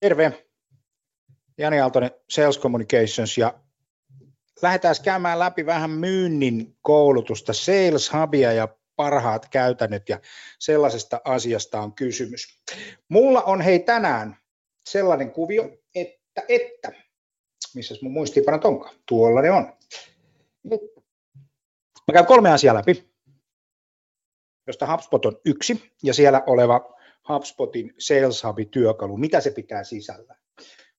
Terve, Jani Aaltonen Sales Communications, ja lähdetään käymään läpi vähän myynnin koulutusta, Sales Hubia ja parhaat käytännöt, ja sellaisesta asiasta on kysymys. Mulla on hei tänään sellainen kuvio, että missäs mun muistiinpanot onkaan, tuolla ne on. Mä käyn 3 asiaa läpi, josta HubSpot on yksi, ja siellä oleva HubSpotin Sales Hub-työkalu, mitä se pitää sisällään.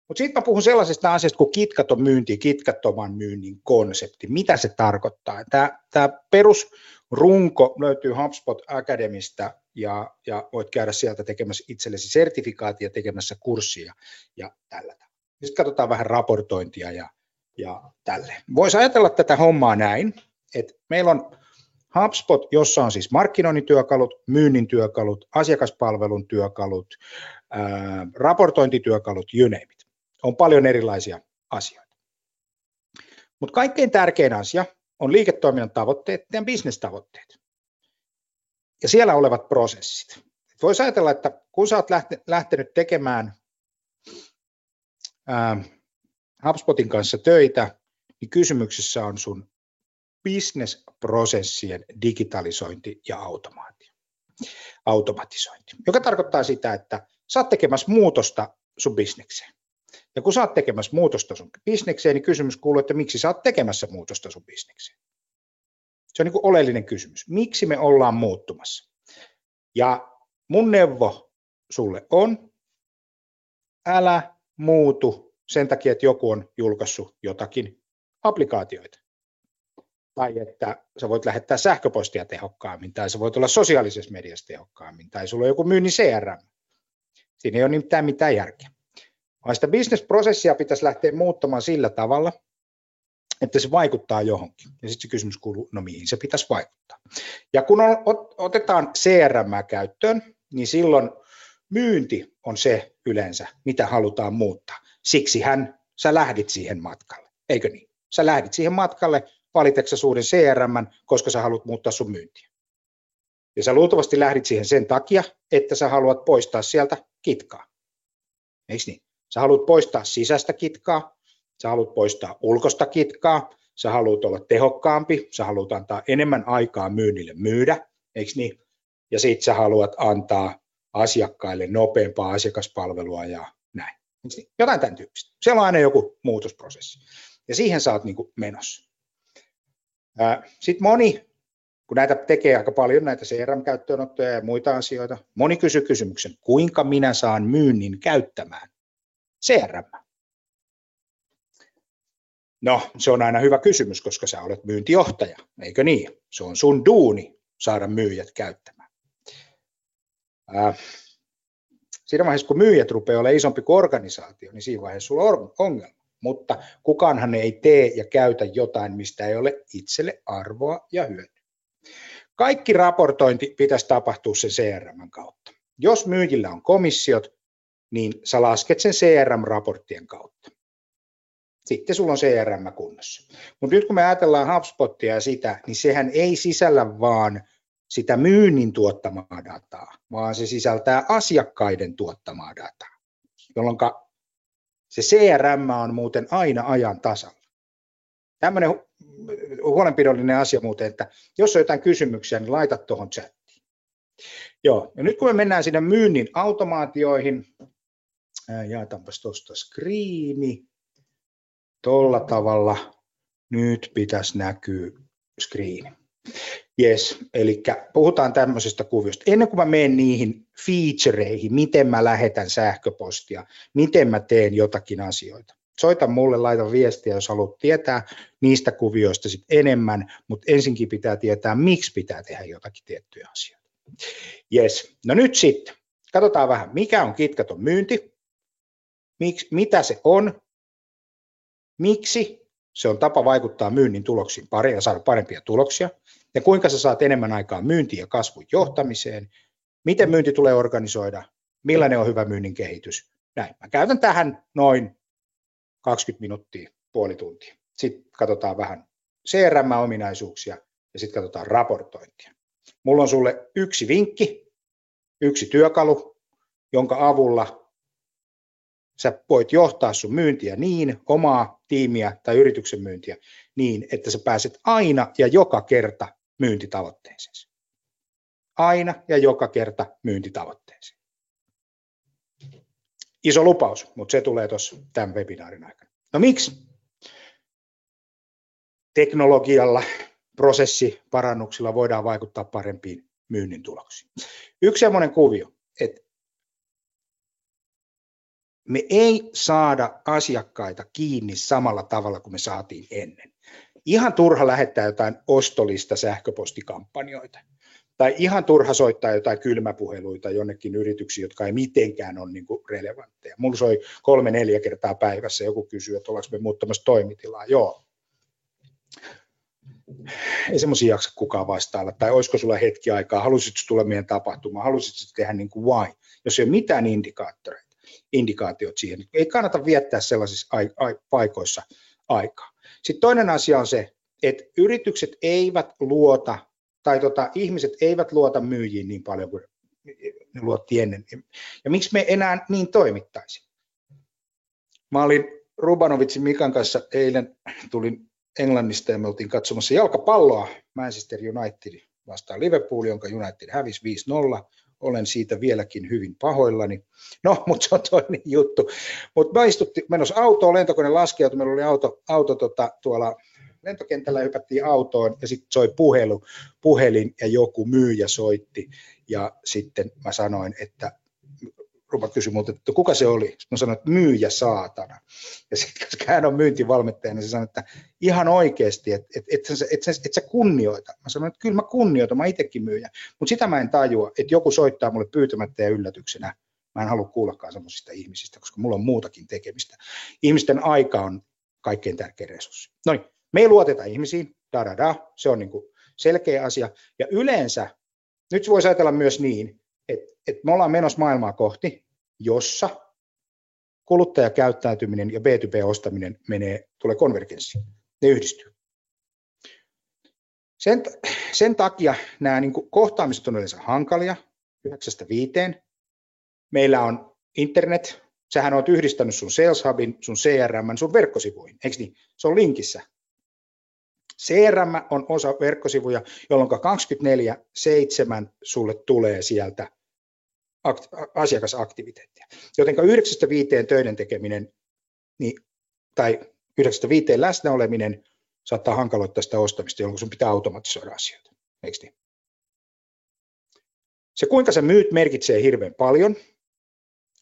Mutta sitten mä puhun sellaisesta asiasta kuin kitkaton myynti, kitkattoman myynnin konsepti. Mitä se tarkoittaa? Tämä perusrunko löytyy HubSpot Academystä ja voit käydä sieltä tekemässä itsellesi sertifikaatia, tekemässä kurssia ja tällä. Sitten katsotaan vähän raportointia ja tälleen. Voisi ajatella tätä hommaa näin, että meillä on HubSpot, jossa on siis markkinoinnin työkalut, myynnin työkalut, asiakaspalvelun työkalut, raportointityökalut, you name it. On paljon erilaisia asioita. Mutta kaikkein tärkein asia on liiketoiminnan tavoitteet ja bisnestavoitteet. Ja siellä olevat prosessit. Voisi ajatella, että kun sä oot lähtenyt tekemään HubSpotin kanssa töitä, niin kysymyksessä on sun business-prosessien digitalisointi ja automatisointi, joka tarkoittaa sitä, että sä oot tekemässä muutosta sun bisnekseen. Ja kun sä oot tekemässä muutosta sun bisnekseen, niin kysymys kuuluu, että miksi sä oot tekemässä muutosta sun bisnekseen. Se on niin kuin oleellinen kysymys. Miksi me ollaan muuttumassa? Ja mun neuvo sulle on, älä muutu sen takia, että joku on julkaissut jotakin applikaatioita. Tai että sä voit lähettää sähköpostia tehokkaammin, tai sä voit olla sosiaalisessa mediassa tehokkaammin, tai sulla on joku myynnin CRM. Siinä ei ole nimittäin mitään järkeä. Vaan sitä bisnesprosessia pitäisi lähteä muuttamaan sillä tavalla, että se vaikuttaa johonkin. Ja sitten se kysymys kuuluu, no mihin se pitäisi vaikuttaa. Ja kun otetaan CRM käyttöön, niin silloin myynti on se yleensä, mitä halutaan muuttaa. Siksihän sä lähdit siihen matkalle, eikö niin? Sä lähdit siihen matkalle, valiteksesi uuden CRM, koska sä haluat muuttaa sun myyntiä. Ja sä luultavasti lähdit siihen sen takia, että sä haluat poistaa sieltä kitkaa. Eiks niin? Sä haluat poistaa sisäistä kitkaa, sä haluat poistaa ulkoista kitkaa, sä haluat olla tehokkaampi, sä haluat antaa enemmän aikaa myynnille myydä, eiks niin? Ja sit sä haluat antaa asiakkaille nopeampaa asiakaspalvelua ja näin. Eiks niin? Jotain tämän tyyppistä. Siellä on aina joku muutosprosessi. Ja siihen sä oot niinku menossa. Sitten moni, kun näitä tekee aika paljon, näitä CRM-käyttöönottoja ja muita asioita, moni kysyy kysymyksen, kuinka minä saan myynnin käyttämään CRM? No, se on aina hyvä kysymys, koska sä olet myyntijohtaja, eikö niin? Se on sun duuni saada myyjät käyttämään. Siinä vaiheessa, kun myyjät rupeaa olemaan isompi kuin organisaatio, niin siinä vaiheessa sulla on ongelma. Mutta kukaanhan ei tee ja käytä jotain, mistä ei ole itselle arvoa ja hyötyä. Kaikki raportointi pitäisi tapahtua sen CRM:n kautta. Jos myyjillä on komissiot, niin sä lasket sen CRM-raporttien kautta. Sitten sulla on CRM kunnossa. Mutta nyt kun me ajatellaan HubSpotia ja sitä, niin sehän ei sisällä vaan sitä myynnin tuottamaa dataa, vaan se sisältää asiakkaiden tuottamaa dataa, jolloin se CRM on muuten aina ajan tasalla. Tämmöinen huolenpidollinen asia muuten, että jos on jotain kysymyksiä, niin laita tuohon chattiin. Joo, ja nyt kun me mennään sinne myynnin automaatioihin, jaetaanpas tuosta screeni, tuolla tavalla, nyt pitäisi näkyä screeni. Jes, eli puhutaan tämmöisestä kuviosta. Ennen kuin mä menen niihin featureihin, miten mä lähetän sähköpostia, miten mä teen jotakin asioita. Soita mulle, laita viestiä, jos haluat tietää niistä kuvioista sit enemmän, mutta ensinkin pitää tietää, miksi pitää tehdä jotakin tiettyjä asioita. Jes, no nyt sitten, katsotaan vähän, mikä on kitkaton myynti, mitä se on, miksi. Se on tapa vaikuttaa myynnin tuloksiin ja saada parempia tuloksia. Ja kuinka sä saat enemmän aikaa myyntiin ja kasvun johtamiseen. Miten myynti tulee organisoida. Millainen on hyvä myynnin kehitys. Näin. Mä käytän tähän noin 20 minuuttia, puoli tuntia. Sitten katsotaan vähän CRM-ominaisuuksia ja sitten katsotaan raportointia. Mulla on sulle yksi vinkki, yksi työkalu, jonka avulla sä voit johtaa sun myyntiä niin, omaa tiimiä tai yrityksen myyntiä niin, että sä pääset aina ja joka kerta myyntitavoitteeseen. Aina ja joka kerta myyntitavoitteeseen. Iso lupaus, mutta se tulee tuossa tämän webinaarin aikana. No miksi? Teknologialla, prosessiparannuksilla voidaan vaikuttaa parempiin myynnin tuloksiin. Yksi semmoinen kuvio, että me ei saada asiakkaita kiinni samalla tavalla kuin me saatiin ennen. Ihan turha lähettää jotain ostolista sähköpostikampanjoita. Tai ihan turha soittaa jotain kylmäpuheluita jonnekin yrityksiin, jotka ei mitenkään ole niinku relevantteja. Mulla soi 3-4 kertaa päivässä, joku kysyy, että ollaanko me muuttamassa toimitilaa. Joo. Ei semmoisia jaksa kukaan vastailla. Tai olisiko sulla hetki aikaa, halusitko tulla meidän tapahtumaan, halusitko tehdä niin kuin why, jos ei ole mitään indikaatiot siihen. Ei kannata viettää sellaisissa paikoissa aikaa. Sitten toinen asia on se, että yritykset eivät luota, tai ihmiset eivät luota myyjiin niin paljon kuin ne luotti ennen. Ja miksi me enää niin toimittaisiin? Mä olin Rubanovitsin Mikan kanssa eilen, tulin Englannista ja me oltiin katsomassa jalkapalloa, Manchester United vastaan Liverpool, jonka United hävisi 5-0. Olen siitä vieläkin hyvin pahoillani. No, mutta se on toinen juttu. Mutta mä istuttiin, menossa autoon, lentokone laskeutui, meillä oli auto tuolla lentokentällä, hypättiin autoon ja sitten soi puhelin ja joku myyjä soitti. Ja sitten mä sanoin, että Ruba kysyi multa, että kuka se oli? Mä sanoin, että myyjä saatana. Ja sitten koska hän on myyntivalmentajana, se sanoi, että ihan oikeasti, että et sä kunnioita. Mä sanoin, että kyllä mä kunnioitan, mä itsekin myyjä. Mutta sitä mä en tajua, että joku soittaa mulle pyytämättä ja yllätyksenä. Mä en halua kuullakaan semmoisista ihmisistä, koska mulla on muutakin tekemistä. Ihmisten aika on kaikkein tärkein resurssi. No niin, me ei luoteta ihmisiin, se on niinku selkeä asia. Ja yleensä, nyt se voisi ajatella myös niin, että me ollaan menossa maailmaa kohti, jossa kuluttajakäyttäytyminen ja B2B-ostaminen tulee konvergenssiin. Ne yhdistyy. Sen takia nämä niin kuin kohtaamiset on yleensä hankalia, 9-5. Meillä on internet. Sähän olet yhdistänyt sun Sales Hubin, sun CRM:n, sun verkkosivuihin. Eikö niin? Se on linkissä. CRM on osa verkkosivuja, jolloin 24/7 sulle tulee sieltä asiakasaktiviteettia. Jotenka 9-5 töiden tekeminen tai 9-5 läsnä oleminen saattaa hankaloittaa sitä ostamista, jolloin sun pitää automatisoida asioita. Eikö niin? Se kuinka sä myyt merkitsee hirveän paljon.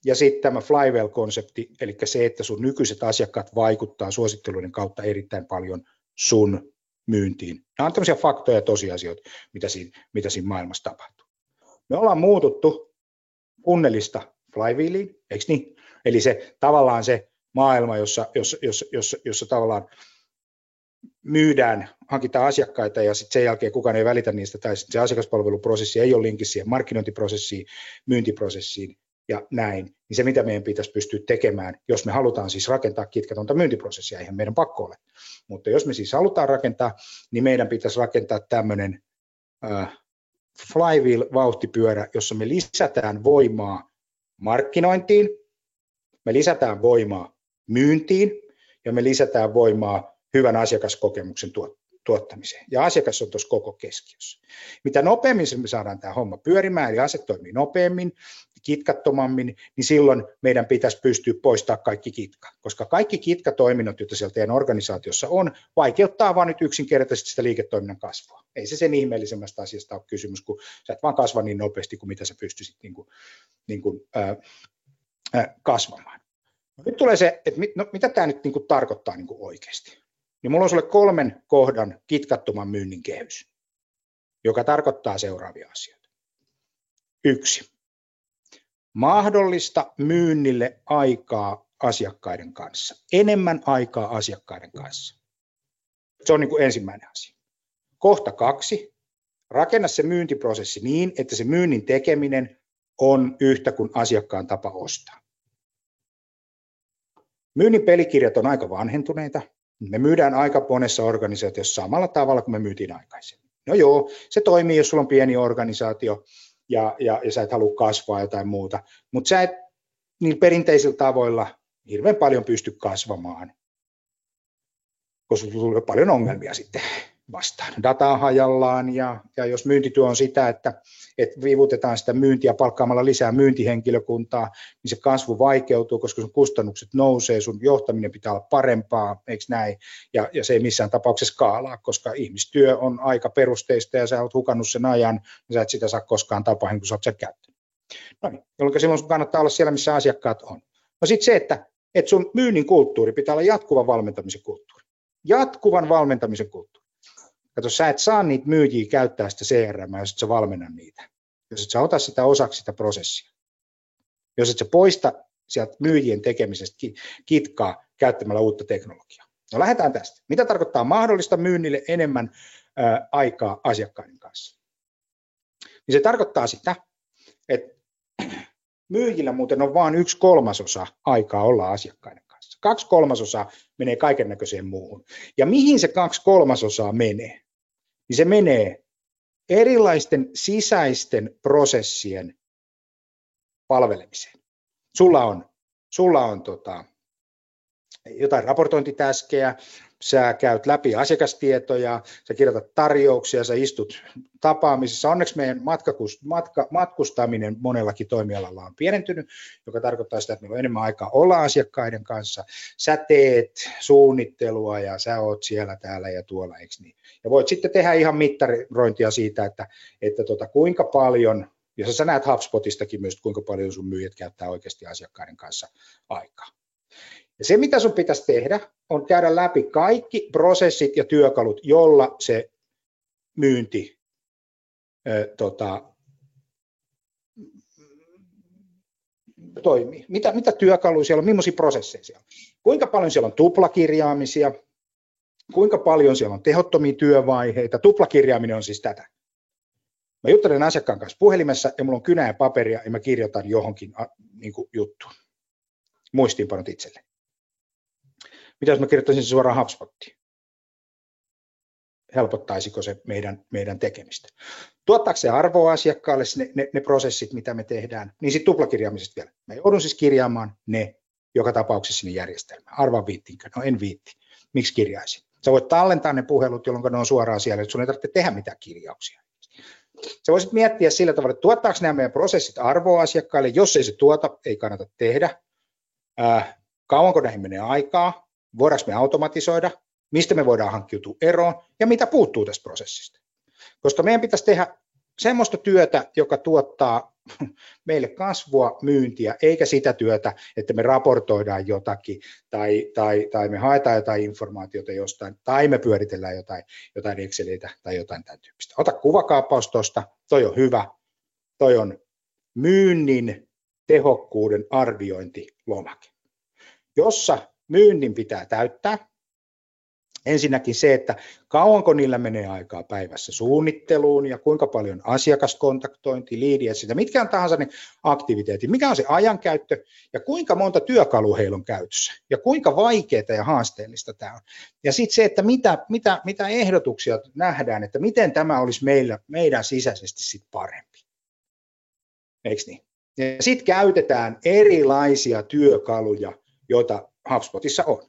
Ja sitten tämä flywheel-konsepti, eli se, että sun nykyiset asiakkaat vaikuttaa suositteluiden kautta erittäin paljon sun myyntiin. Nämä on tämmöisiä faktoja ja tosiasioita, mitä siinä maailmassa tapahtuu. Me ollaan muututtu funnelista flywheeliin, eikö niin? Eli se tavallaan se maailma, jossa tavallaan myydään, hankitaan asiakkaita ja sitten sen jälkeen kukaan ei välitä niistä, tai sitten se asiakaspalveluprosessi ei ole linkissä siihen markkinointiprosessiin, myyntiprosessiin ja näin, niin se mitä meidän pitäisi pystyä tekemään, jos me halutaan siis rakentaa kitkatonta myyntiprosessia, eihän meidän pakko ole. Mutta jos me siis halutaan rakentaa, niin meidän pitäisi rakentaa tämmöinen flywheel-vauhtipyörä, jossa me lisätään voimaa markkinointiin, me lisätään voimaa myyntiin ja me lisätään voimaa hyvän asiakaskokemuksen tuottamiseen. Ja asiakas on tuossa koko keskiössä. Mitä nopeammin me saadaan tämä homma pyörimään, eli ase toimii nopeammin, kitkattomammin, niin silloin meidän pitäisi pystyä poistamaan kaikki kitka. Koska kaikki kitkatoiminnot, joita siellä teidän organisaatiossa on, vaikeuttaa vaan nyt yksinkertaisesti sitä liiketoiminnan kasvua. Ei se sen ihmeellisemmästä asiasta ole kysymys, kun sä et vaan kasva niin nopeasti kuin mitä sä pystyisit kasvamaan. Nyt tulee se, että mitä tämä nyt tarkoittaa oikeasti. Niin mulla on sulle 3 kohdan kitkattoman myynnin kehys, joka tarkoittaa seuraavia asioita. 1. Mahdollista myynnille aikaa asiakkaiden kanssa. Enemmän aikaa asiakkaiden kanssa. Se on ensimmäinen asia. Kohta 2. Rakenna se myyntiprosessi niin, että se myynnin tekeminen on yhtä kuin asiakkaan tapa ostaa. Myynnin pelikirjat on aika vanhentuneita. Me myydään aika monessa organisaatiossa samalla tavalla kuin me myytiin aikaisemmin. No joo, se toimii, jos sulla on pieni organisaatio ja sä et halua kasvaa jotain muuta, mutta sä et niin perinteisillä tavoilla hirveän paljon pysty kasvamaan, koska tulee paljon ongelmia sitten vastaan. Dataa hajallaan ja jos myyntityö on sitä, että viivutetaan sitä myyntiä palkkaamalla lisää myyntihenkilökuntaa, niin se kasvu vaikeutuu, koska sun kustannukset nousee, sun johtaminen pitää olla parempaa, eikö näin? Ja se ei missään tapauksessa skaalaa, koska ihmistyö on aika perusteista ja sä oot hukannut sen ajan, niin sä et sitä saa koskaan tapahtua, kun sä oot sen käyttänyt. No niin, jolloin silloin kannattaa olla siellä, missä asiakkaat on. No sitten se, että sun myynnin kulttuuri pitää olla jatkuvan valmentamisen kulttuuri. Jatkuvan valmentamisen kulttuuri. Kato, sä et saa niitä myyjiä käyttää sitä CRM:ää, jos et sä valmenna niitä. Jos et sä ota sitä osaksi sitä prosessia. Jos et sä poista sieltä myyjien tekemisestä kitkaa käyttämällä uutta teknologiaa. No lähdetään tästä. Mitä tarkoittaa mahdollista myynnille enemmän aikaa asiakkaiden kanssa? Niin se tarkoittaa sitä, että myyjillä muuten on vain 1/3 aikaa olla asiakkaiden kanssa. 2/3 menee kaiken näköiseen muuhun. Ja mihin se 2/3 menee? Niin se menee erilaisten sisäisten prosessien palvelemiseen. Sulla on jotain raportointitäskejä, sä käyt läpi asiakastietoja, sä kirjoitat tarjouksia, sä istut tapaamisissa. Onneksi meidän matkustaminen monellakin toimialalla on pienentynyt, joka tarkoittaa sitä, että meillä on enemmän aikaa olla asiakkaiden kanssa. Sä teet suunnittelua ja sä oot siellä, täällä ja tuolla, eikö niin? Ja voit sitten tehdä ihan mittarointia siitä, että kuinka paljon, ja sä näet HubSpotistakin myös, kuinka paljon sun myyjät käyttää oikeasti asiakkaiden kanssa aikaa. Ja se, mitä sun pitäisi tehdä, on käydä läpi kaikki prosessit ja työkalut, jolla se myynti toimii. Mitä työkaluja siellä on, millaisia prosesseja siellä on. Kuinka paljon siellä on tuplakirjaamisia, kuinka paljon siellä on tehottomia työvaiheita. Tuplakirjaaminen on siis tätä. Mä juttelen asiakkaan kanssa puhelimessa ja mulla on kynä ja paperia ja mä kirjoitan johonkin niin kuin juttuun. Muistiinpanot itselle. Mitä jos mä kirjoittaisin suoraan HubSpottiin? Helpottaisiko se meidän tekemistä? Tuottaako se arvoa asiakkaalle ne prosessit, mitä me tehdään? Niin sitten tuplakirjaamisesta vielä. Mä joudun siis kirjaamaan ne joka tapauksessa sinne järjestelmään. Arvaa viittiinkö? No en viitti. Miksi kirjaisin? Sä voit tallentaa ne puhelut, jolloin ne on suoraan siellä, että sun ei tarvitse tehdä mitään kirjauksia. Sä voisit miettiä sillä tavalla, että tuottaako nämä meidän prosessit arvoa asiakkaalle? Jos ei se tuota, ei kannata tehdä. Kauanko näihin menee aikaa, voidaanko me automatisoida, mistä me voidaan hankkiutua eroon ja mitä puuttuu tästä prosessista. Koska meidän pitäisi tehdä semmoista työtä, joka tuottaa meille kasvua, myyntiä, eikä sitä työtä, että me raportoidaan jotakin tai me haetaan jotain informaatiota jostain tai me pyöritellään jotain Exceleitä tai jotain tämän tyyppistä. Ota kuvakaappaus tuosta, toi on hyvä, toi on myynnin tehokkuuden arviointilomake, jossa myynnin pitää täyttää ensinnäkin se, että kauanko niillä menee aikaa päivässä suunnitteluun ja kuinka paljon asiakaskontaktointi, liidi, etsintä, mitkä tahansa ne aktiviteetit, mikä on se ajankäyttö ja kuinka monta työkalua heillä on käytössä ja kuinka vaikeaa ja haasteellista tämä on. Ja sitten se, että mitä ehdotuksia nähdään, että miten tämä olisi meidän sisäisesti sit parempi. Eikö niin? Sitten käytetään erilaisia työkaluja, joita HubSpotissa on.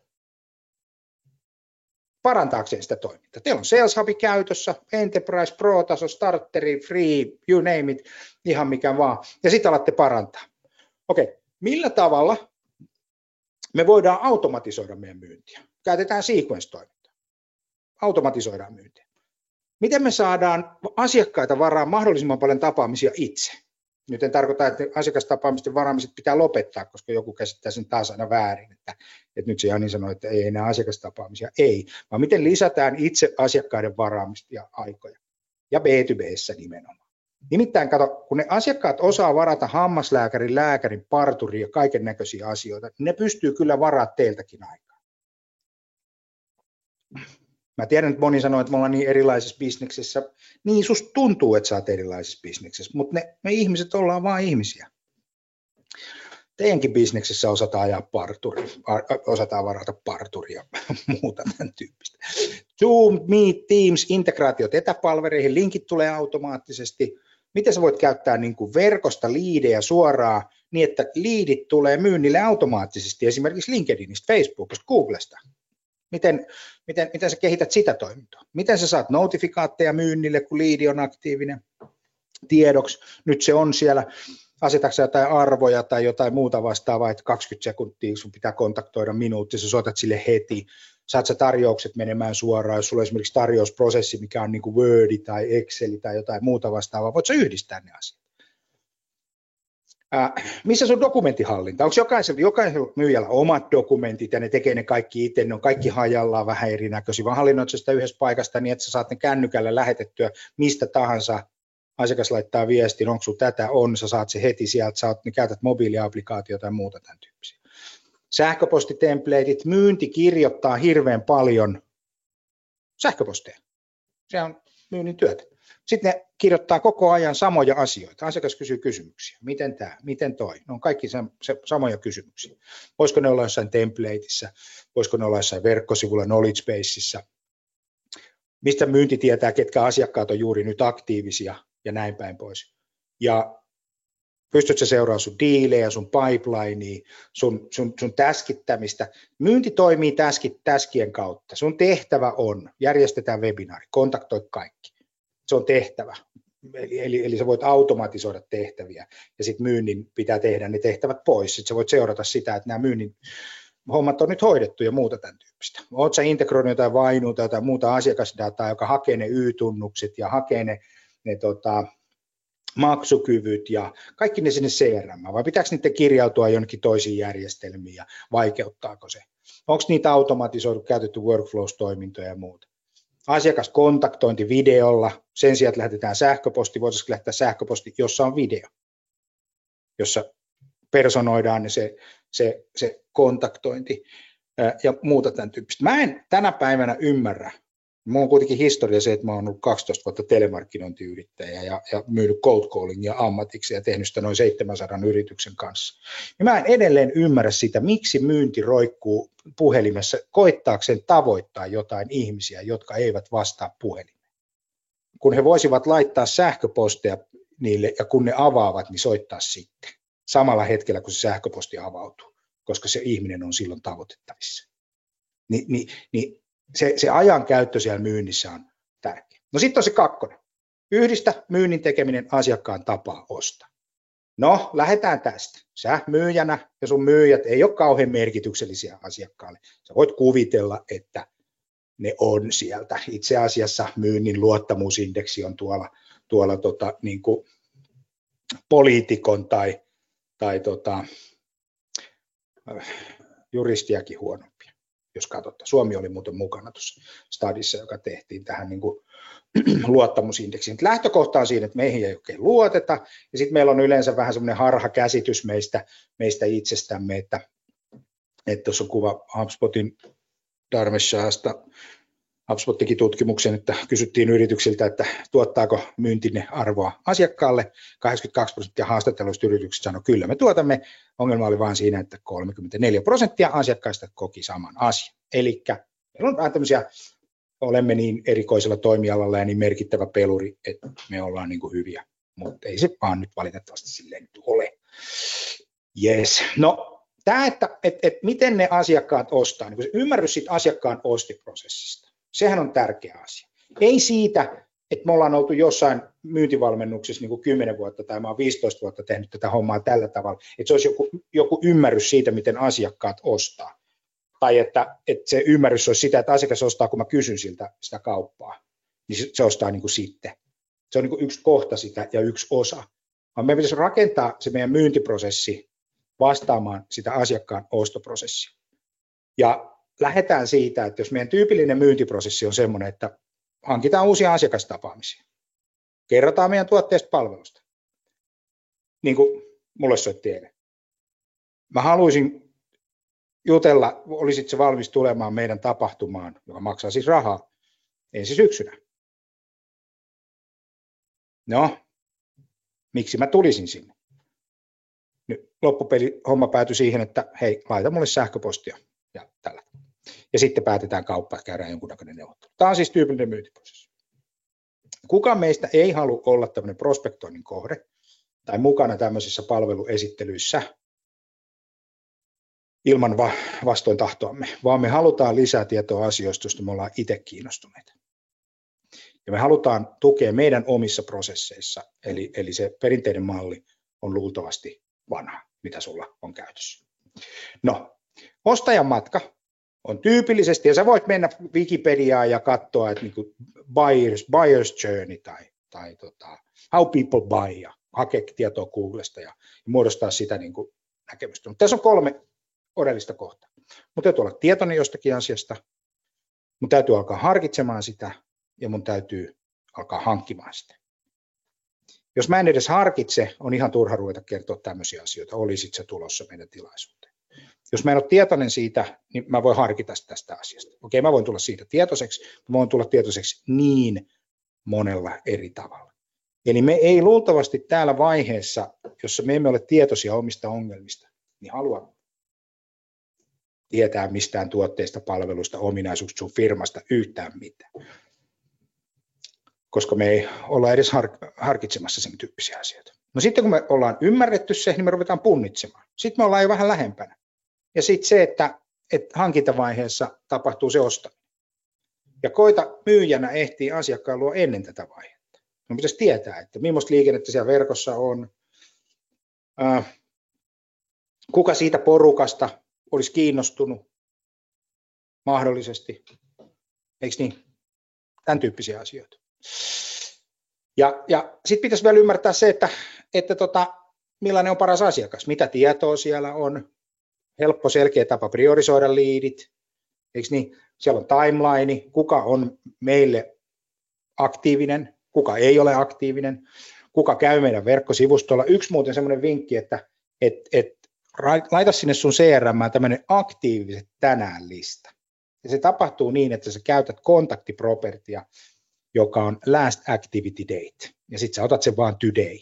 Parantaakseen sitä toimintaa. Teillä on Sales Hub käytössä, Enterprise, Pro-taso, Starteri, Free, you name it, ihan mikä vaan. Ja sitten alatte parantaa. Okei, millä tavalla me voidaan automatisoida meidän myyntiä? Käytetään sequence-toimintaa. Automatisoidaan myyntiä. Miten me saadaan asiakkaita varaan mahdollisimman paljon tapaamisia itse? Nyt en tarkoita, että asiakastapaamisten varaamiset pitää lopettaa, koska joku käsittää sen taas aina väärin, että nyt se Jani sanoi, että ei enää asiakastapaamisia, ei, vaan miten lisätään itse asiakkaiden varaamista ja aikoja, ja B2B:ssä nimenomaan. Nimittäin kato, kun ne asiakkaat osaa varata hammaslääkärin, lääkärin, parturin ja kaiken näköisiä asioita, niin ne pystyy kyllä varaamaan teiltäkin aikaa. Mä tiedän, että moni sanoo, että me ollaan niin erilaisessa bisneksessä. Niin susta tuntuu, että sä oot erilaisessa bisneksessä, mutta me ihmiset ollaan vaan ihmisiä. Teidänkin bisneksessä osataan ajaa parturi, osataan varata parturia ja muuta tämän tyyppistä. Zoom, Meet, Teams, integraatiot etäpalvereihin, linkit tulee automaattisesti. Miten sä voit käyttää niin kuin verkosta liidejä suoraan niin, että liidit tulee myynnille automaattisesti esimerkiksi LinkedInistä, Facebookista, Googlesta. Miten sä kehität sitä toimintaa? Miten sä saat notifikaatteja myynnille, kun liidi on aktiivinen tiedoksi? Nyt se on siellä. Asetatko jotain arvoja tai jotain muuta vastaavaa, että 20 sekuntia sun pitää kontaktoida minuutti, sä soitat sille heti. Saat sä tarjoukset menemään suoraan, jos sulla on esimerkiksi tarjousprosessi, mikä on niin kuin Wordi tai Exceli tai jotain muuta vastaavaa, voit sä yhdistää ne asiat. Missä sun dokumenttihallinta? Onko jokaisella myyjällä omat dokumentit ja ne tekee ne kaikki itse, ne on kaikki hajallaan vähän erinäköisiä, vaan hallinnoit sitä yhdessä paikasta niin, että sä saat ne kännykällä lähetettyä mistä tahansa. Asiakas laittaa viestin, onko sinulla tätä, on, sä saat se heti sieltä, niin käytät mobiiliaplikaatiota tai muuta tämän tyyppisiä. Sähköpostitempleitit, myynti kirjoittaa hirveän paljon sähköposteen. Se on myynnin työtä. Sitten ne kirjoittaa koko ajan samoja asioita. Asiakas kysyy kysymyksiä. Miten tämä, miten toi? Ne on kaikki samoja kysymyksiä. Voisiko ne olla jossain templeitissä, voisiko ne olla jossain verkkosivulla, knowledge baseissa. Mistä myynti tietää, ketkä asiakkaat on juuri nyt aktiivisia ja näin päin pois. Ja pystytkö seuraamaan sun diilejä, sun pipelinea, sun täskittämistä. Myynti toimii täskien kautta. Sun tehtävä on, järjestetään webinaari, kontaktoi kaikki. Se on tehtävä. Eli sä voit automatisoida tehtäviä ja sitten myynnin pitää tehdä ne tehtävät pois. Sitten sä voit seurata sitä, että nämä myynnin hommat on nyt hoidettu ja muuta tämän tyyppistä. Oletko sä integroinut jotain vainuuta, jotain muuta asiakasdataa, joka hakee ne Y-tunnukset ja hakee ne maksukyvyt ja kaikki ne sinne CRM, vai pitääkö niiden kirjautua jonnekin toisiin järjestelmiin ja vaikeuttaako se? Onko niitä automatisoitu, käytetty workflows-toimintoja ja muuta? Asiakaskontaktointi videolla, sen sijaan, että lähetetään sähköposti, voitaisiin lähettää sähköposti, jossa on video, jossa personoidaan se kontaktointi ja muuta tämän tyyppistä. Mä en tänä päivänä ymmärrä. Mulla on kuitenkin historia se, että mä oon ollut 12 vuotta telemarkkinointiyrittäjä ja myynyt cold callingia ammatiksi ja tehnyt sitä noin 700 yrityksen kanssa. Ja mä en edelleen ymmärrä sitä, miksi myynti roikkuu puhelimessa koittaakseen tavoittaa jotain ihmisiä, jotka eivät vastaa puhelimeen. Kun he voisivat laittaa sähköposteja niille ja kun ne avaavat, niin soittaa sitten. Samalla hetkellä, kun se sähköposti avautuu, koska se ihminen on silloin tavoitettavissa. Se ajankäyttö siellä myynnissä on tärkeä. No sitten on se kakkonen. Yhdistä myynnin tekeminen asiakkaan tapaa ostaa. No, lähdetään tästä. Sä myyjänä ja sun myyjät ei ole kauhean merkityksellisiä asiakkaalle. Sä voit kuvitella, että ne on sieltä. Itse asiassa myynnin luottamusindeksi on tuolla niin kuin poliitikon tai juristiakin huonompia, jos katsotte. Suomi oli muuten mukana tuossa stadissa, joka tehtiin tähän niin kuin luottamusindeksiin. Lähtökohta on siinä, että meihin ei oikein luoteta, ja sitten meillä on yleensä vähän semmoinen harhakäsitys meistä itsestämme, että tuossa on kuva HubSpotin Darmeshahasta, HubSpot teki tutkimuksen, että kysyttiin yrityksiltä, että tuottaako myyntinne arvoa asiakkaalle. 82% haastatteluista yrityksistä sanoi, että kyllä me tuotamme. Ongelma oli vain siinä, että 34% asiakkaista koki saman asian. Eli meillä on vähän tämmöisiä, olemme niin erikoisella toimialalla ja niin merkittävä peluri, että me ollaan niin kuin hyviä, mutta ei se vaan nyt valitettavasti silleen nyt ole. Yes. No tämä, että miten ne asiakkaat ostaa, niin kun ymmärrys siitä asiakkaan ostiprosessista. Sehän on tärkeä asia. Ei siitä, että me ollaan oltu jossain myyntivalmennuksessa niin kuin 10 vuotta tai mä oon 15 vuotta tehnyt tätä hommaa tällä tavalla, että se olisi joku ymmärrys siitä, miten asiakkaat ostaa. Tai että se ymmärrys olisi sitä, että asiakas ostaa, kun mä kysyn siltä sitä kauppaa, niin se ostaa niin kuin sitten. Se on niin kuin yksi kohta sitä ja yksi osa. Vaan meidän pitäisi rakentaa se meidän myyntiprosessi vastaamaan sitä asiakkaan ostoprosessia. Ja lähdetään siitä, että jos meidän tyypillinen myyntiprosessi on sellainen, että hankitaan uusia asiakastapaamisia, kerrotaan meidän tuotteesta palvelusta, niin kuin mulle soitti eilen. Mä haluaisin jutella, olisit se valmis tulemaan meidän tapahtumaan, joka maksaa siis rahaa, ensi syksynä. No, miksi mä tulisin sinne? Nyt loppupeli homma päätyi siihen, että hei, laita mulle sähköpostia ja tällä. Ja sitten päätetään kauppaa, käydään jonkunnäköinen neuvottelu. Tämä on siis tyypillinen myyntiprosessi. Kukaan meistä ei halua olla tämmöinen prospektoinnin kohde, tai mukana tämmöisissä palveluesittelyissä ilman vastoin tahtoamme, vaan me halutaan lisää tietoa asioista, joista me ollaan itse kiinnostuneita. Ja me halutaan tukea meidän omissa prosesseissa, eli se perinteinen malli on luultavasti vanha, mitä sulla on käytössä. No, ostajan matka on tyypillisesti, ja sä voit mennä Wikipediaan ja katsoa, että niin kuin buyer's journey tai how people buy, ja hakea tietoa Googlesta ja muodostaa sitä niin kuin näkemystä. Mutta tässä on 3 oleellista kohtaa. Mun täytyy olla tietoinen jostakin asiasta, mun täytyy alkaa harkitsemaan sitä, ja mun täytyy alkaa hankkimaan sitä. Jos mä en edes harkitse, on ihan turha ruveta kertoa tämmöisiä asioita, olisit sä tulossa meidän tilaisuuteen. Jos mä en ole tietoinen siitä, niin mä voin harkita tästä asiasta. Okei, mä voin tulla siitä tietoiseksi, mä voin tulla tietoiseksi niin monella eri tavalla. Eli me ei luultavasti täällä vaiheessa, jossa me emme ole tietoisia omista ongelmista, niin halua tietää mistään tuotteista, palveluista, ominaisuuksista sun firmasta yhtään mitään. Koska me ei olla edes harkitsemassa sen tyyppisiä asioita. No sitten kun me ollaan ymmärretty se, niin me ruvetaan punnitsemaan. Sitten me ollaan jo vähän lähempänä. Ja sitten se, että hankintavaiheessa tapahtuu se ostaminen. Ja koita myyjänä ehtii asiakkaan luo ennen tätä vaihetta. Me pitäisi tietää, että millaista liikennettä siellä verkossa on. Kuka siitä porukasta olisi kiinnostunut mahdollisesti. Eikö niin? Tämän tyyppisiä asioita. Ja sitten pitäisi vielä ymmärtää se, että millainen on paras asiakas, mitä tietoa siellä on, helppo selkeä tapa priorisoida liidit, eikö niin? Siellä on timeline, kuka on meille aktiivinen, kuka ei ole aktiivinen, kuka käy meidän verkkosivustolla. Yksi muuten semmoinen vinkki, että laita sinne sun CRM:ään tämmöinen aktiiviset tänään -lista. Ja se tapahtuu niin, että sä käytät kontaktipropertia, joka on last activity date, ja sitten sä otat sen vaan today,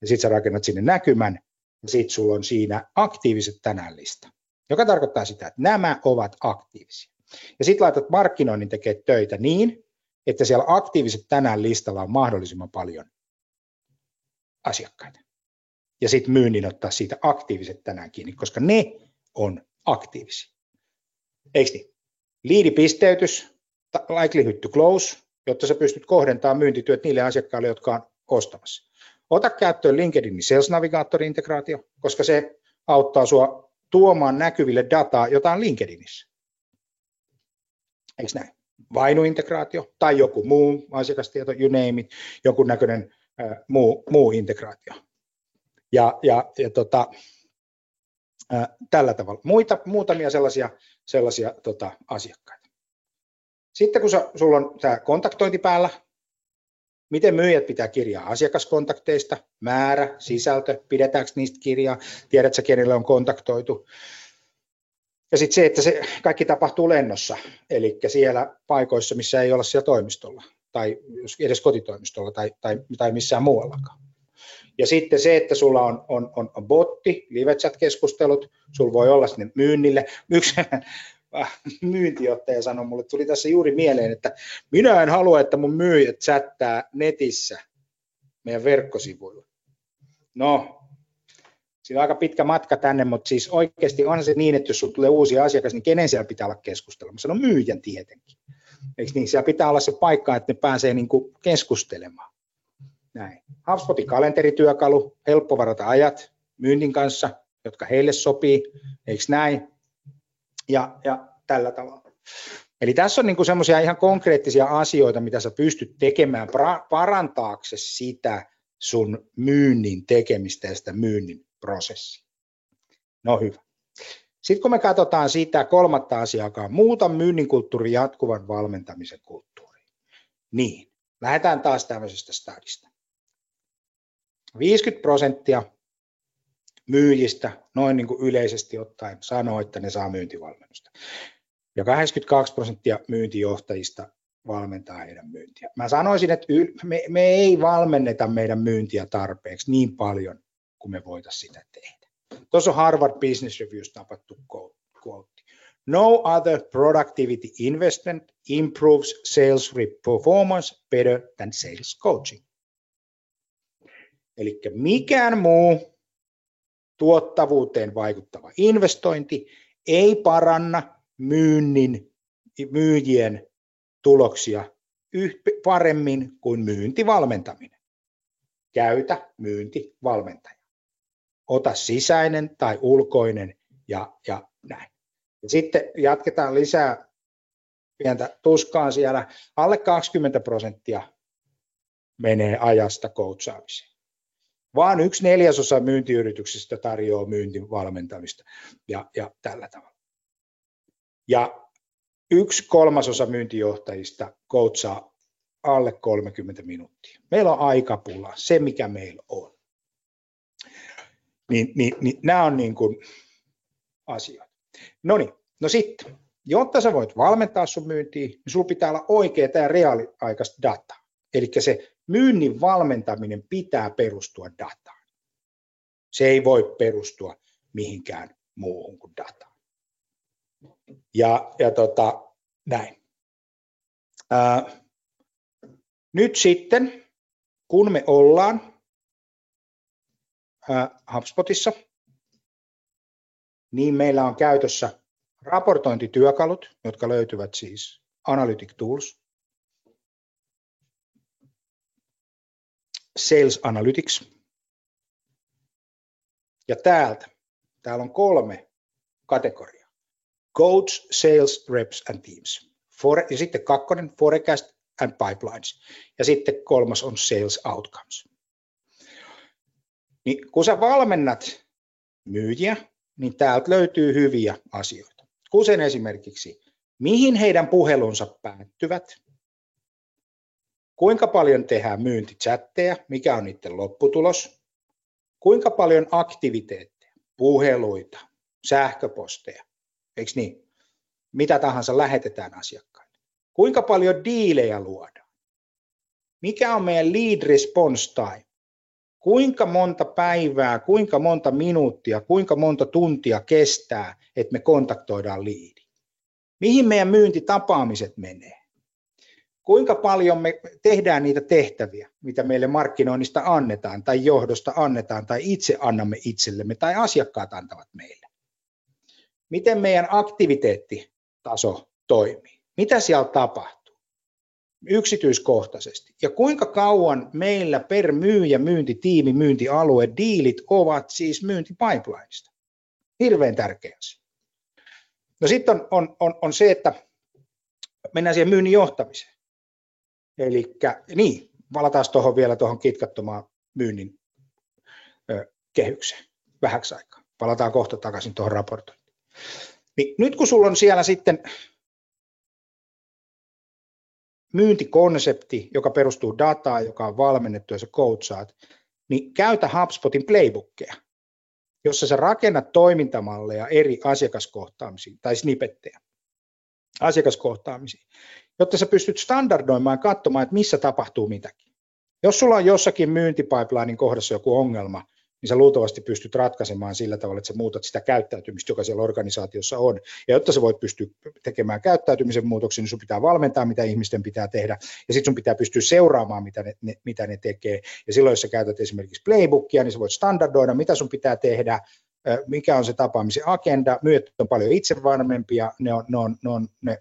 ja sitten sä rakennat sinne näkymän, ja sitten sulla on siinä aktiiviset tänään -lista, joka tarkoittaa sitä, että nämä ovat aktiivisia. Ja sitten laitat markkinoinnin tekemään töitä niin, että siellä aktiiviset tänään -listalla on mahdollisimman paljon asiakkaita. Ja sitten myynnin ottaa siitä aktiiviset tänään kiinni, koska ne on aktiivisia. Eikö niin? Liidipisteytys, likelihood to close, jotta sä pystyt kohdentamaan myyntityöt niille asiakkaille, jotka on ostamassa. Ota käyttöön LinkedInin Sales Navigator-integraatio, koska se auttaa sua tuomaan näkyville dataa, jota on LinkedInissä. Eikö näin? Vainu-integraatio tai joku muu asiakastieto, you name it, joku näköinen muu integraatio. Ja tällä tavalla. Muutamia sellaisia asiakkaita. Sitten kun sulla on tämä kontaktointi päällä, miten myyjät pitää kirjaa asiakaskontakteista, määrä, sisältö, pidetäänkö niistä kirjaa, tiedätkö kenelle on kontaktoitu. Ja sitten se, että se kaikki tapahtuu lennossa, eli siellä paikoissa, missä ei olla siellä toimistolla, tai edes kotitoimistolla tai missään muuallakaan. Ja sitten se, että sulla on botti, live chat-keskustelut, sulla voi olla sinne myynnille. Myyntijohtaja sanoi mulle, tuli tässä juuri mieleen, että minä en halua, että mun myyjät chattaa netissä meidän verkkosivuilla. No, siinä on aika pitkä matka tänne, mutta siis oikeasti onhan se niin, että jos sulla tulee uusi asiakas, niin kenen siellä pitää olla keskustelemassa? No myyjän tietenkin. Eikö niin? Siellä pitää olla se paikka, että ne pääsee niin kuin keskustelemaan. Näin. HubSpotin kalenterityökalu, helppo varata ajat myynnin kanssa, jotka heille sopii, eikö näin? Ja tällä tavalla. Eli tässä on niinku semmoisia ihan konkreettisia asioita, mitä sä pystyt tekemään parantaaksesi sitä sun myynnin tekemistä ja sitä myynnin prosessia. No hyvä. Sitten kun me katsotaan sitä 3. asiaa, joka on muuta myynnin kulttuuri jatkuvan valmentamisen kulttuuriin. Niin, lähdetään taas tämmöisestä stadista. 50% myyjistä noin niin kuin yleisesti ottaen sanoo, että ne saa myyntivalmennusta. Ja 82% myyntijohtajista valmentaa heidän myyntiä. Mä sanoisin, että me ei valmenneta meidän myyntiä tarpeeksi niin paljon kuin me voitaisiin sitä tehdä. Tuossa on Harvard Business Reviews tapahtu quote. No other productivity investment improves sales performance better than sales coaching. Eli mikään muu tuottavuuteen vaikuttava investointi ei paranna myyjien tuloksia paremmin kuin myyntivalmentaminen. Käytä myyntivalmentaja. Ota sisäinen tai ulkoinen ja näin. Ja sitten jatketaan lisää pientä tuskaa siellä. Alle 20% menee ajasta coachaamiseen. Vaan 1/4 myyntiyrityksistä tarjoaa myyntivalmentamista ja tällä tavalla. Ja 1/3 myyntijohtajista coachaa alle 30 minuuttia. Meillä on aikapula, se mikä meillä on. Niin nämä on niin kuin asioita. No sitten, jotta sä voit valmentaa sun myyntiä, niin sulla pitää olla oikeaa ja reaaliaikaista dataa. Eli se myynnin valmentaminen pitää perustua dataan. Se ei voi perustua mihinkään muuhun kuin dataan. Näin. Nyt sitten, kun me ollaan HubSpotissa, niin meillä on käytössä raportointityökalut, jotka löytyvät siis Analytic Tools, Sales Analytics. Ja täällä on 3 kategoriaa. Coach, Sales, Reps and Teams. Ja sitten 2, Forecast and Pipelines. Ja sitten 3 on Sales Outcomes. Niin kun sä valmennat myyjiä, niin täältä löytyy hyviä asioita. Kuten esimerkiksi, mihin heidän puhelunsa päättyvät, kuinka paljon tehdään myyntichatteja, mikä on niiden lopputulos, kuinka paljon aktiviteetteja, puheluita, sähköposteja, eikö niin, mitä tahansa lähetetään asiakkaille, kuinka paljon diilejä luodaan, mikä on meidän lead response time, kuinka monta päivää, kuinka monta minuuttia, kuinka monta tuntia kestää, että me kontaktoidaan liidi, mihin meidän myyntitapaamiset menee. Kuinka paljon me tehdään niitä tehtäviä, mitä meille markkinoinnista annetaan tai johdosta annetaan tai itse annamme itsellemme tai asiakkaat antavat meille. Miten meidän aktiviteettitaso toimii? Mitä siellä tapahtuu yksityiskohtaisesti? Ja kuinka kauan meillä per myyjä, myyntitiimi, myyntialue, diilit ovat siis myyntipipelineista? Hirveän tärkeä asia. No sitten on se, että mennään siihen myynnin johtamiseen. Elikkä niin, palataan tuohon kitkattomaan myynnin kehykseen vähäksi aikaa. Palataan kohta takaisin tuohon raportointiin. Niin, nyt kun sulla on siellä sitten myyntikonsepti, joka perustuu dataan, joka on valmennettu ja sä coachaat, niin käytä HubSpotin playbookeja, jossa sä rakennat toimintamalleja eri asiakaskohtaamisiin tai snippettejä asiakaskohtaamisiin, jotta sä pystyt standardoimaan ja katsomaan, että missä tapahtuu mitäkin. Jos sulla on jossakin myyntipipelinen kohdassa joku ongelma, niin sä luultavasti pystyt ratkaisemaan sillä tavalla, että sä muutat sitä käyttäytymistä, joka siellä organisaatiossa on. Ja jotta sä voit pystyä tekemään käyttäytymisen muutoksen, niin sun pitää valmentaa, mitä ihmisten pitää tehdä, ja sitten sun pitää pystyä seuraamaan, mitä ne tekee. Ja silloin, jos sä käytät esimerkiksi playbookia, niin sä voit standardoida, mitä sun pitää tehdä, mikä on se tapaamisen agenda, myyjät on paljon itsevarmempia,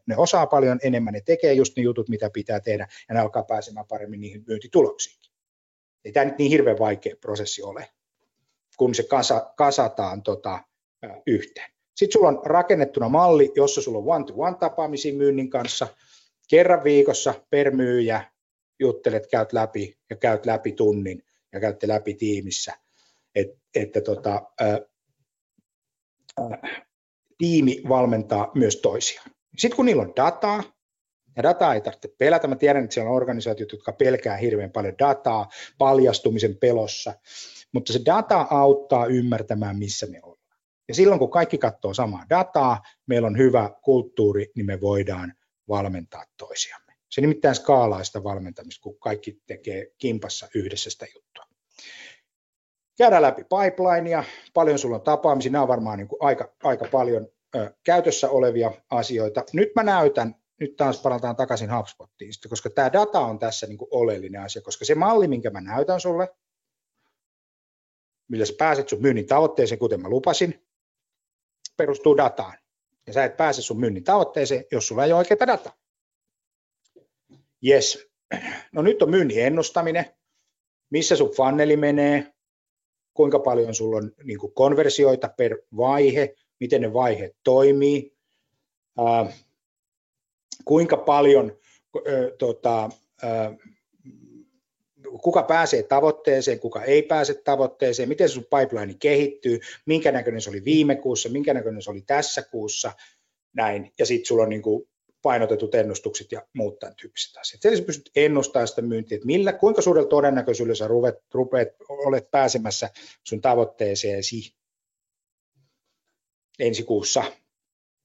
ne osaa paljon enemmän, ne tekee just ne jutut, mitä pitää tehdä, ja ne alkaa pääsemään paremmin niihin myyntituloksiinkin. Ei tämä nyt niin hirveän vaikea prosessi ole, kun se kasataan yhteen. Sitten sulla on rakennettuna malli, jossa sulla on one-to-one tapaamisia myynnin kanssa, kerran viikossa per myyjä juttelet, käyt läpi tunnin, ja käytte läpi tiimissä, tiimi valmentaa myös toisiaan. Sitten kun niillä on dataa, ja dataa ei tarvitse pelätä, mä tiedän, että siellä on organisaatiot, jotka pelkää hirveän paljon dataa paljastumisen pelossa, mutta se data auttaa ymmärtämään, missä me ollaan. Ja silloin, kun kaikki katsoo samaa dataa, meillä on hyvä kulttuuri, niin me voidaan valmentaa toisiamme. Se nimittäin skaalaa sitä valmentamista, kun kaikki tekee kimpassa yhdessä sitä juttua. Käydään läpi pipelinea, paljon sulla on tapaamisia, nämä on varmaan niin kuin aika paljon käytössä olevia asioita. Nyt taas palataan takaisin HubSpotiin, koska tämä data on tässä niin kuin oleellinen asia, koska se malli, minkä mä näytän sulle, millä sä pääset sun myynnin tavoitteeseen, kuten mä lupasin, perustuu dataan. Ja sä et pääse sun myynnin tavoitteeseen, jos sulla ei ole oikeaa dataa. Yes. No nyt on myynnin ennustaminen, missä sun funneli menee, kuinka paljon sulla on niin kuin konversioita per vaihe, miten ne vaiheet toimii, kuinka paljon, kuka pääsee tavoitteeseen, kuka ei pääse tavoitteeseen, miten sun pipeline kehittyy, minkä näköinen se oli viime kuussa, minkä näköinen se oli tässä kuussa, näin, ja sitten sulla on niin kuin painotetut ennustukset ja muut tämän tyyppiset asiat. Eli sä pystyt ennustamaan sitä myyntiä, että kuinka suurella todennäköisyydellä sä olet pääsemässä sun tavoitteeseesi ensi kuussa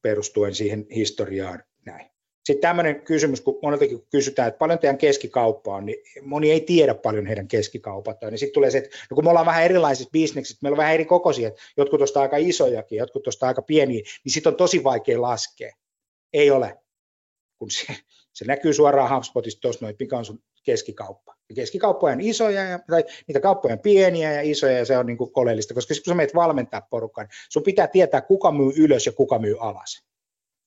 perustuen siihen historiaan. Näin. Sitten tämmöinen kysymys, kun moneltakin kysytään, että paljon teidän keskikauppa on, niin moni ei tiedä paljon heidän keskikaupataan. Niin sitten tulee se, että no kun me ollaan vähän erilaisissa bisneksissä, meillä on vähän eri kokoisia, jotkut tuosta aika isojakin, jotkut tuosta aika pieniä, niin sitten on tosi vaikea laskea. Ei ole. Kun se näkyy suoraan HubSpotista tuossa noin, mikä on sun keskikauppa. Ja keskikauppoja on isoja, tai niitä kauppoja on pieniä ja isoja, ja se on niin kuin oleellista, koska kun sä menet valmentaa porukkaan, niin sun pitää tietää, kuka myy ylös ja kuka myy alas,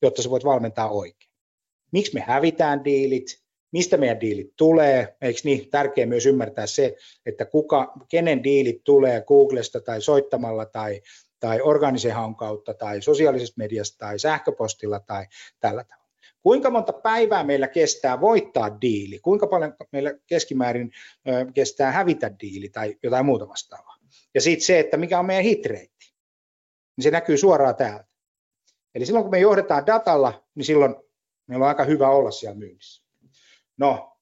jotta sä voit valmentaa oikein. Miksi me hävitään diilit, mistä meidän diilit tulee, eikö niin? Tärkeää myös ymmärtää se, että kenen diilit tulee Googlesta tai soittamalla tai orgaanisen haun kautta tai sosiaalisesta mediasta tai sähköpostilla tai tällä tavalla. Kuinka monta päivää meillä kestää voittaa diili, kuinka paljon meillä keskimäärin kestää hävitä diili tai jotain muuta vastaavaa. Ja sitten se, että mikä on meidän hitreitti, niin se näkyy suoraan täältä. Eli silloin kun me johdetaan datalla, niin silloin meillä on aika hyvä olla siellä myynnissä. No,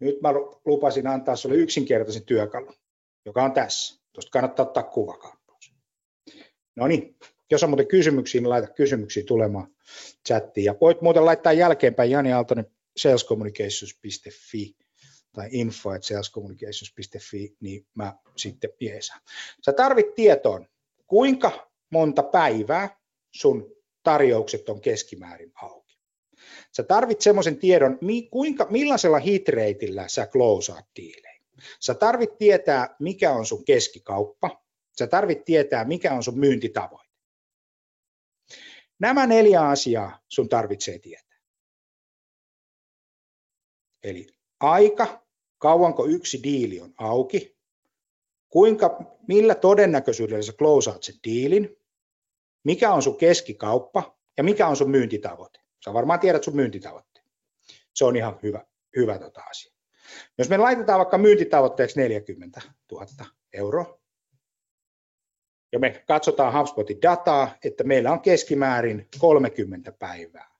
nyt mä lupasin antaa sulle yksinkertaisen työkalun, joka on tässä. Tuosta kannattaa ottaa kuvakaappaus. No niin. Jos on muuten kysymyksiä, niin laita kysymyksiä tulemaan chattiin. Ja voit muuten laittaa jälkeenpäin Jani Aaltonen salescommunications.fi tai info@salescommunications.fi, niin mä sitten jeesaan. Sä tarvit tietoon, kuinka monta päivää sun tarjoukset on keskimäärin auki. Sä tarvit semmoisen tiedon, millaisella hitreitillä sä closeaat diilejä. Sä tarvit tietää, mikä on sun keskikauppa. Sä tarvit tietää, mikä on sun myyntitavoite. Nämä 4 asiaa sun tarvitsee tietää. Eli aika, kauanko yksi diili on auki, millä todennäköisyydellä sä closeaat sen diilin, mikä on sun keskikauppa ja mikä on sun myyntitavoite. Sä varmaan tiedät sun myyntitavoitteen. Se on ihan hyvä asia. Jos me laitetaan vaikka myyntitavoitteeksi 40 000 €, ja me katsotaan HubSpotin dataa, että meillä on keskimäärin 30 päivää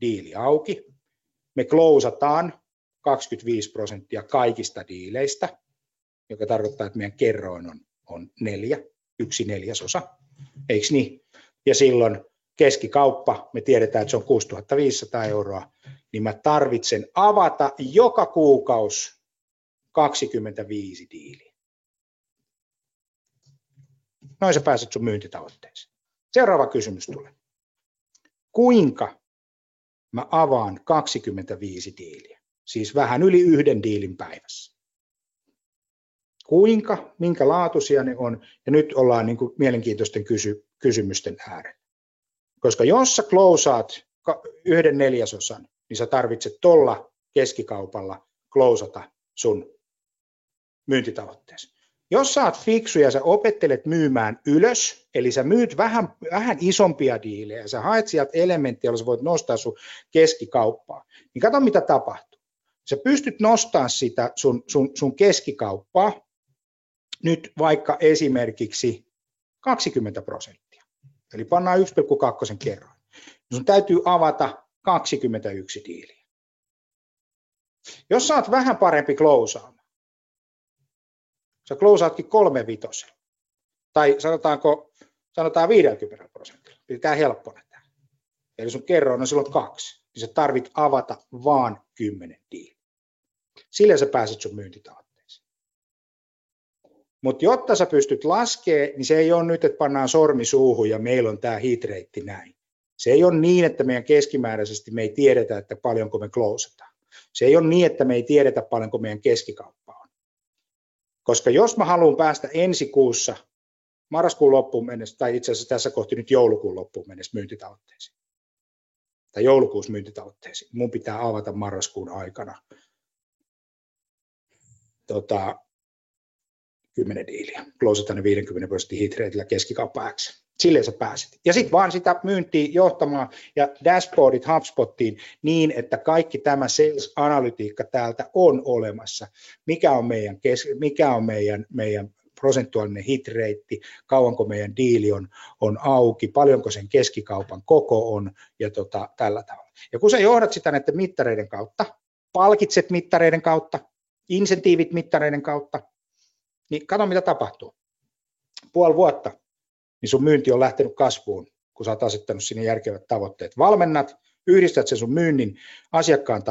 diili auki. Me closeataan 25% kaikista diileistä, joka tarkoittaa, että meidän kerroin on 1/4. Eikö niin? Ja silloin keskikauppa, me tiedetään, että se on 6 500 €, niin mä tarvitsen avata joka kuukausi 25 diiliä. Noin sä pääset sun myyntitavoitteeseen. Seuraava kysymys tulee. Kuinka mä avaan 25 diiliä? Siis vähän yli 1 diilin päivässä. Kuinka, minkä laatuisia ne on? Ja nyt ollaan niin kuin mielenkiintoisten kysymysten äärellä. Koska jos sä closeaat 1/4, niin sä tarvitset tuolla keskikaupalla closeata sun myyntitavoitteeseen. Jos sä oot fiksu ja sä opettelet myymään ylös, eli sä myyt vähän isompia diilejä, sä haet sieltä elementtiä, jolla sä voit nostaa sun keskikauppaa, niin kato mitä tapahtuu. Sä pystyt nostamaan sitä sun keskikauppaa nyt vaikka esimerkiksi 20%. Eli pannaan 1,2 kerran. Sun täytyy avata 21 diiliä. Jos sä oot vähän parempi closeaamaan, sä closeaatkin 3/5. Tai sanotaan 50%. Pitää helppona tämä. Eli sun kerroin on silloin 2. Niin sä tarvit avata vaan 10 diiliä. Sillä sä pääset sun myyntitavoitteeseen. Mutta jotta sä pystyt laskemaan, niin se ei ole nyt, että pannaan sormi suuhun ja meillä on tämä hitreitti näin. Se ei ole niin, että meidän keskimääräisesti me ei tiedetä, että paljonko me closeataan. Se ei ole niin, että me ei tiedetä, paljonko meidän keskikauppa on. Koska jos mä haluan päästä ensi kuussa marraskuun loppuun mennessä, tai itse asiassa tässä kohti nyt joulukuun loppuun mennessä myyntitavoitteisiin, tai joulukuussa myyntitavoitteisiin, mun pitää avata marraskuun aikana 10 diiliä, closetaan ne 50% hitreitillä keskikauppa X. Silleen sä pääset. Ja sitten vaan sitä myyntiä johtamaan ja dashboardit HubSpottiin niin, että kaikki tämä sales-analytiikka täältä on olemassa. Mikä on meidän prosentuaalinen hitreitti, kauanko meidän diili on auki, paljonko sen keskikaupan koko on ja tällä tavalla. Ja kun sä johdat sitä näiden mittareiden kautta, palkitset mittareiden kautta, insentiivit mittareiden kautta, niin kato mitä tapahtuu. Puoli vuotta, niin sun myynti on lähtenyt kasvuun, kun sä oot asettanut sinne järkevät tavoitteet. Valmennat, yhdistät sen sun myynnin asiakkaan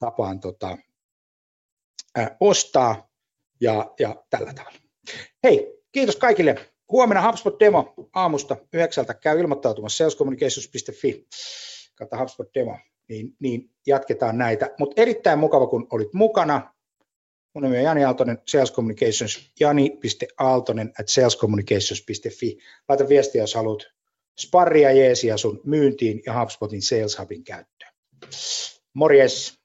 tapaan ostaa ja tällä tavalla. Hei, kiitos kaikille. Huomenna HubSpot-demo aamusta 9:00. Käy ilmoittautumassa salescommunications.fi. Kautta HubSpot-demo, niin jatketaan näitä. Mutta erittäin mukava, kun olit mukana. Mun nimi on Jani Aaltonen, Sales Communications, jani.aaltonen@salescommunications.fi. Laita viestiä, jos haluat sparria jeesiä sun myyntiin ja HubSpotin Sales Hubin käyttöön. Morjes!